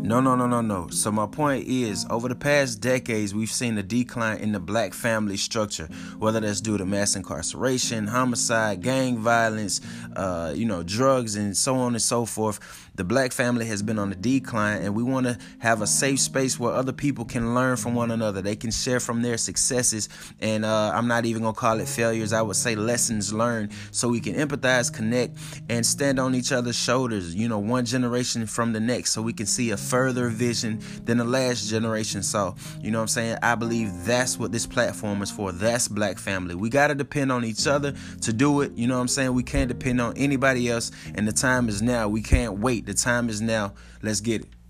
No. So my point is, over the past decades, we've seen a decline in the black family structure, whether that's due to mass incarceration, homicide, gang violence, drugs, and so on and so forth. The black family has been on a decline, and we want to have a safe space where other people can learn from one another. They can share from their successes, and I'm not even going to call it failures. I would say lessons learned, so we can empathize, connect, and stand on each other's shoulders, one generation from the next, so we can see a further vision than the last generation saw. You know what I'm saying? I believe that's what this platform is for. That's Black Family. We got to depend on each other to do it. You know what I'm saying? We can't depend on anybody else. And the time is now. We can't wait. The time is now. Let's get it.